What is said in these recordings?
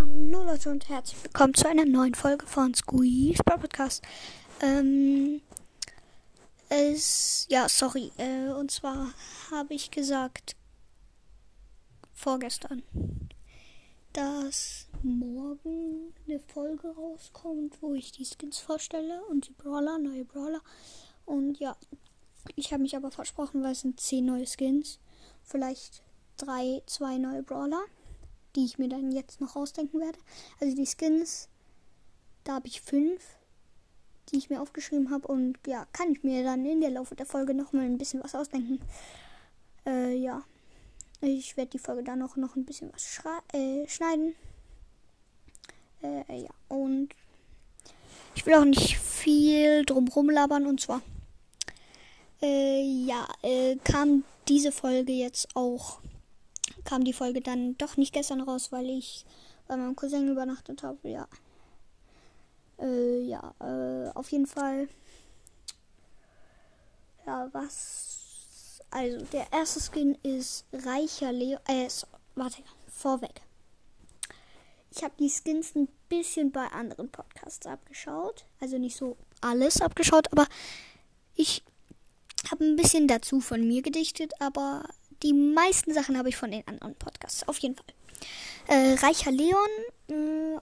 Hallo Leute und herzlich willkommen zu einer neuen Folge von Squeeze Pro Podcast. Und zwar habe ich gesagt vorgestern, dass morgen eine Folge rauskommt, wo ich die Skins vorstelle und die Brawler, neue Brawler. Und ja, ich habe mich aber versprochen, weil es sind 10 neue Skins, vielleicht 2 neue Brawler, die ich mir dann jetzt noch ausdenken werde. Also die Skins, da habe ich 5, die ich mir aufgeschrieben habe. Und ja, kann ich mir dann in der Laufe der Folge nochmal ein bisschen was ausdenken. Ich werde die Folge dann auch noch ein bisschen was schneiden. Und ich will auch nicht viel drumrum labern. Und zwar, kam diese Folge jetzt auch... kam die Folge dann doch nicht gestern raus, weil ich bei meinem Cousin übernachtet habe, ja. Auf jeden Fall. Ja, was? Also, der erste Skin ist reicher Leon. Vorweg. Ich habe die Skins ein bisschen bei anderen Podcasts abgeschaut. Also nicht so alles abgeschaut, aber ich habe ein bisschen dazu von mir gedichtet, aber... die meisten Sachen habe ich von den anderen Podcasts, auf jeden Fall. Reicher Leon,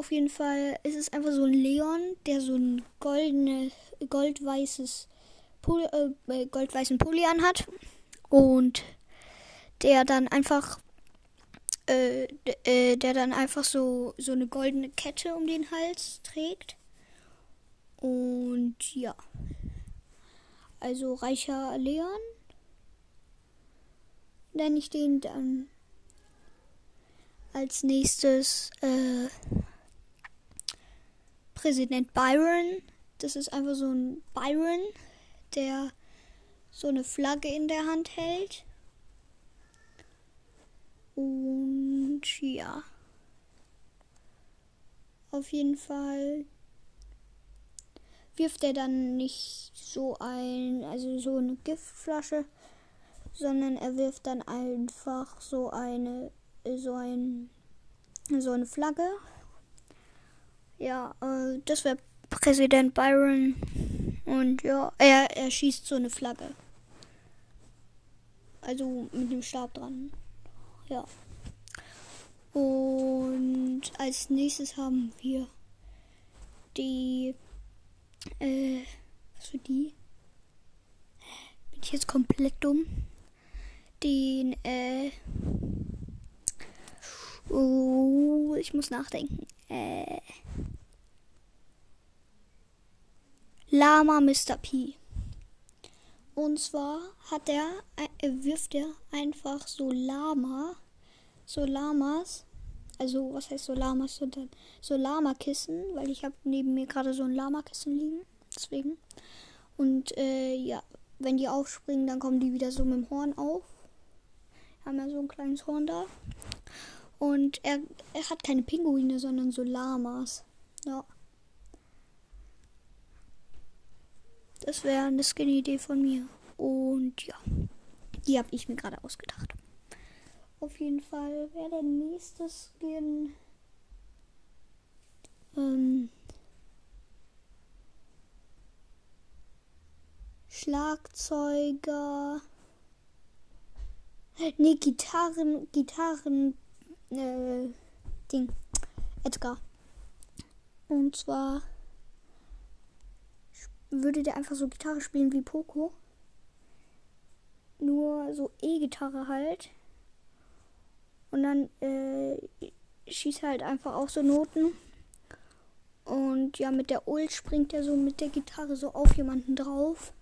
auf jeden Fall ist es einfach so ein Leon, der so ein goldweißen Pulli anhat. Und der dann einfach so eine goldene Kette um den Hals trägt. Und ja, also reicher Leon. Nenne ich den dann als nächstes Präsident Byron. Das ist einfach so ein Byron, der so eine Flagge in der Hand hält. Und ja, auf jeden Fall wirft er dann nicht so eine Giftflasche, sondern er wirft dann einfach so eine Flagge. Ja, das wäre Präsident Byron. Und ja, er schießt so eine Flagge. Also mit dem Stab dran. Ja. Und als nächstes haben wir bin ich jetzt komplett dumm? Ich muss nachdenken. Lama Mr. P. Und zwar wirft er einfach so Lamas, also was heißt so Lamas, sondern so Lamakissen, weil ich habe neben mir gerade so ein Lamakissen liegen, deswegen. Und wenn die aufspringen, dann kommen die wieder so mit dem Horn auf. Haben ja so ein kleines Horn da. Und er hat keine Pinguine, sondern so Lamas. Ja. Das wäre eine Skin-Idee von mir. Und ja, die habe ich mir gerade ausgedacht. Auf jeden Fall wäre der nächste Skin... Schlagzeuger... Ne, Ding. Edgar. Und zwar würde der einfach so Gitarre spielen wie Poco. Nur so E-Gitarre halt. Und dann schießt er halt einfach auch so Noten. Und ja, mit der Ult springt er so mit der Gitarre so auf jemanden drauf.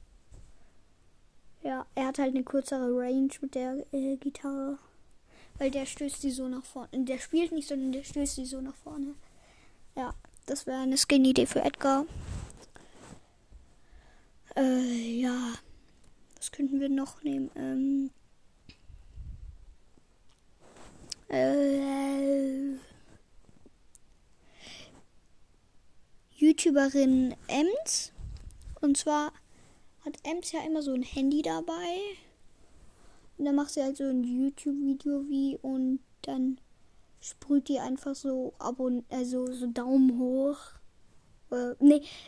Ja, er hat halt eine kürzere Range mit der Gitarre, weil der stößt die so nach vorne. Der spielt nicht, sondern der stößt die so nach vorne. Ja, das wäre eine Skin-Idee für Edgar. Was könnten wir noch nehmen? YouTuberin Ems. Und zwar... hat Ems ja immer so ein Handy dabei. Und dann macht sie halt so ein YouTube-Video und dann sprüht die einfach so so Daumen hoch.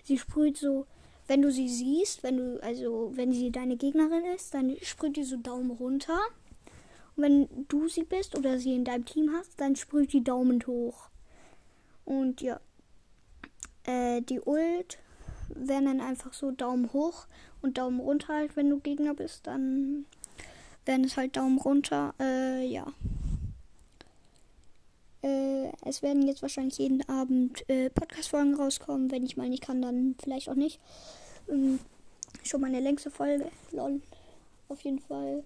Sie sprüht so, wenn du sie siehst, wenn sie deine Gegnerin ist, dann sprüht die so Daumen runter. Und wenn du sie bist oder sie in deinem Team hast, dann sprüht die Daumen hoch. Und ja, die Ult wären dann einfach so Daumen hoch und Daumen runter halt, wenn du Gegner bist, dann wären es halt Daumen runter, ja. Es werden jetzt wahrscheinlich jeden Abend Podcast-Folgen rauskommen. Wenn ich mal nicht kann, dann vielleicht auch nicht. Schon meine längste Folge. Lol. Auf jeden Fall.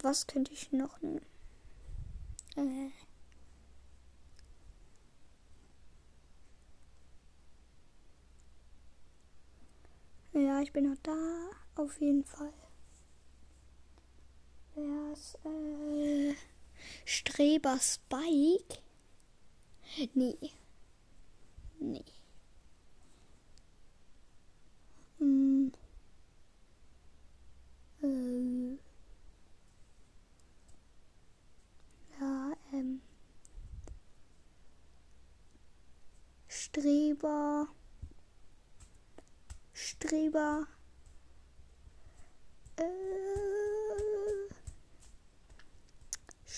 Was könnte ich noch nehmen? Ja, ich bin noch da. Auf jeden Fall. Streber Spike? Nee. Streber. Streber.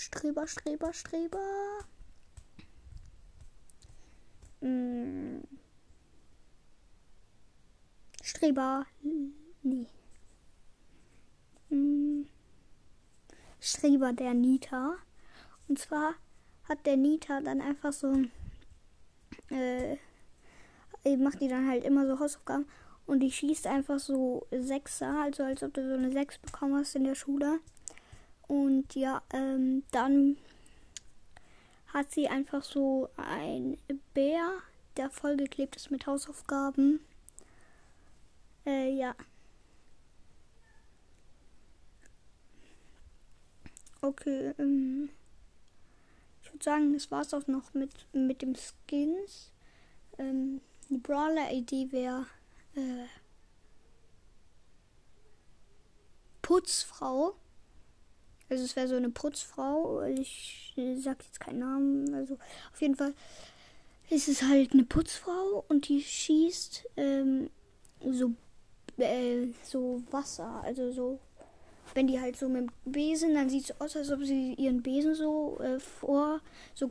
Streber. Nee. Streber der Nita. Und zwar hat der Nita dann einfach so macht die dann halt immer so Hausaufgaben und die schießt einfach so Sechser, also als ob du so eine 6 bekommen hast in der Schule. Und ja, dann hat sie einfach so ein Bär, der vollgeklebt ist mit Hausaufgaben. Ja. Okay, ich würde sagen, das war's auch noch mit dem Skins. Die Brawler-Idee wäre Putzfrau. Also es wäre so eine Putzfrau, ich sag jetzt keinen Namen, also auf jeden Fall ist es halt eine Putzfrau und die schießt so Wasser, also so, wenn die halt so mit dem Besen, dann sieht es aus, als ob sie ihren Besen so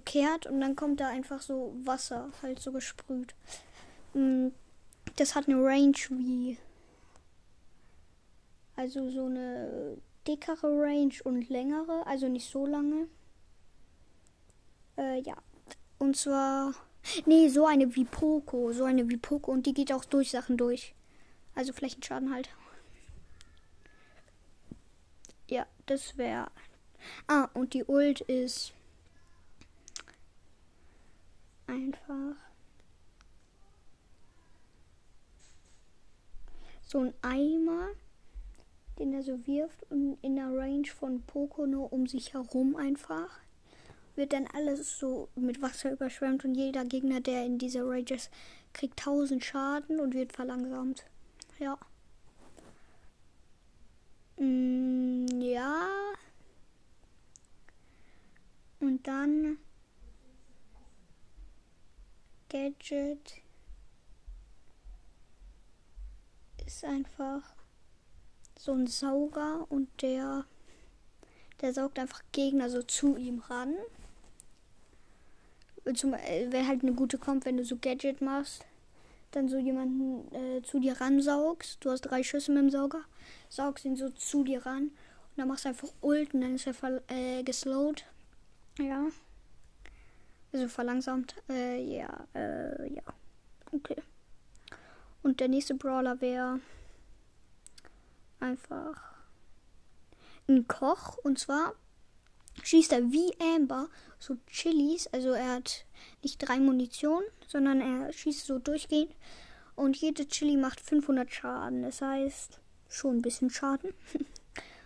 kehrt und dann kommt da einfach so Wasser, halt so gesprüht. Das hat eine Range wie, also so eine dickere Range und längere, also nicht so lange. Ja. Und zwar, so eine wie Poco und die geht auch durch Sachen durch. Also Flächenschaden halt. Ja, das wäre... und die Ult ist einfach so ein Eimer, den er so wirft und in der Range von Poco nur um sich herum einfach. Wird dann alles so mit Wasser überschwemmt und jeder Gegner, der in dieser Range ist, kriegt 1000 Schaden und wird verlangsamt. Ja. Ja. Und dann Gadget ist einfach so ein Sauger und der saugt einfach Gegner so zu ihm ran. Wäre halt eine gute Komp, wenn du so Gadget machst, dann so jemanden zu dir ransaugst. Du hast 3 Schüsse mit dem Sauger, saugst ihn so zu dir ran und dann machst du einfach Ult und dann ist er geslowt. Ja. Also verlangsamt. Ja. Okay. Und der nächste Brawler wäre einfach ein Koch, und zwar schießt er wie Amber so Chilis, also er hat nicht 3 Munition, sondern er schießt so durchgehend und jede Chili macht 500 Schaden, das heißt schon ein bisschen Schaden.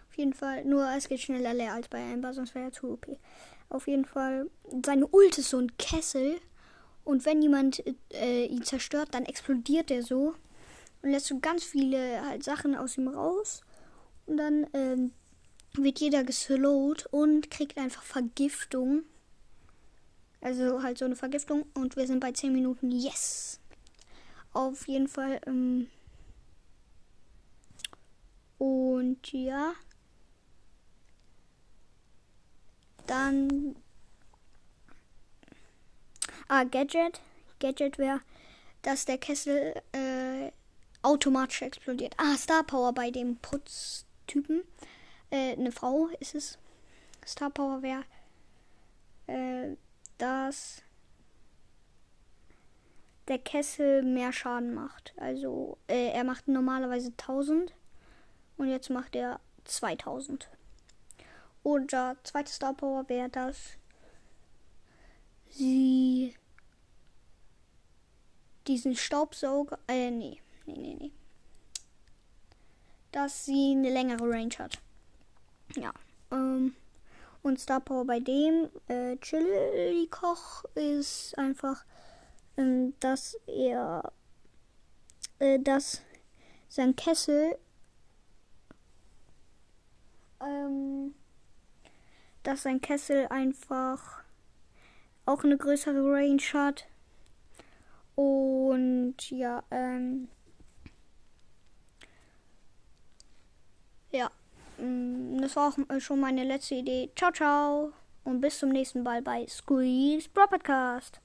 Auf jeden Fall, nur es geht schneller leer als bei Amber, sonst wäre er zu OP. Auf jeden Fall, seine Ult ist so ein Kessel und wenn jemand ihn zerstört, dann explodiert er so. Und lässt so ganz viele halt Sachen aus ihm raus. Und dann wird jeder geslowt und kriegt einfach Vergiftung. Also halt so eine Vergiftung. Und wir sind bei 10 Minuten. Yes! Auf jeden Fall. Und ja. Dann. Gadget. Gadget wäre, dass der Kessel automatisch explodiert. Star Power bei dem Putztypen. Eine Frau ist es. Star Power wäre, dass der Kessel mehr Schaden macht. Also er macht normalerweise 1000 und jetzt macht er 2000. Und der zweite Star Power wäre, dass sie diesen Staubsauger, dass sie eine längere Range hat. Ja, und Star Power bei dem Chili Koch ist einfach, dass er, dass sein Kessel, einfach auch eine größere Range hat. Und ja, das war auch schon meine letzte Idee. Ciao, ciao und bis zum nächsten Mal bei Squeeze Pro Podcast.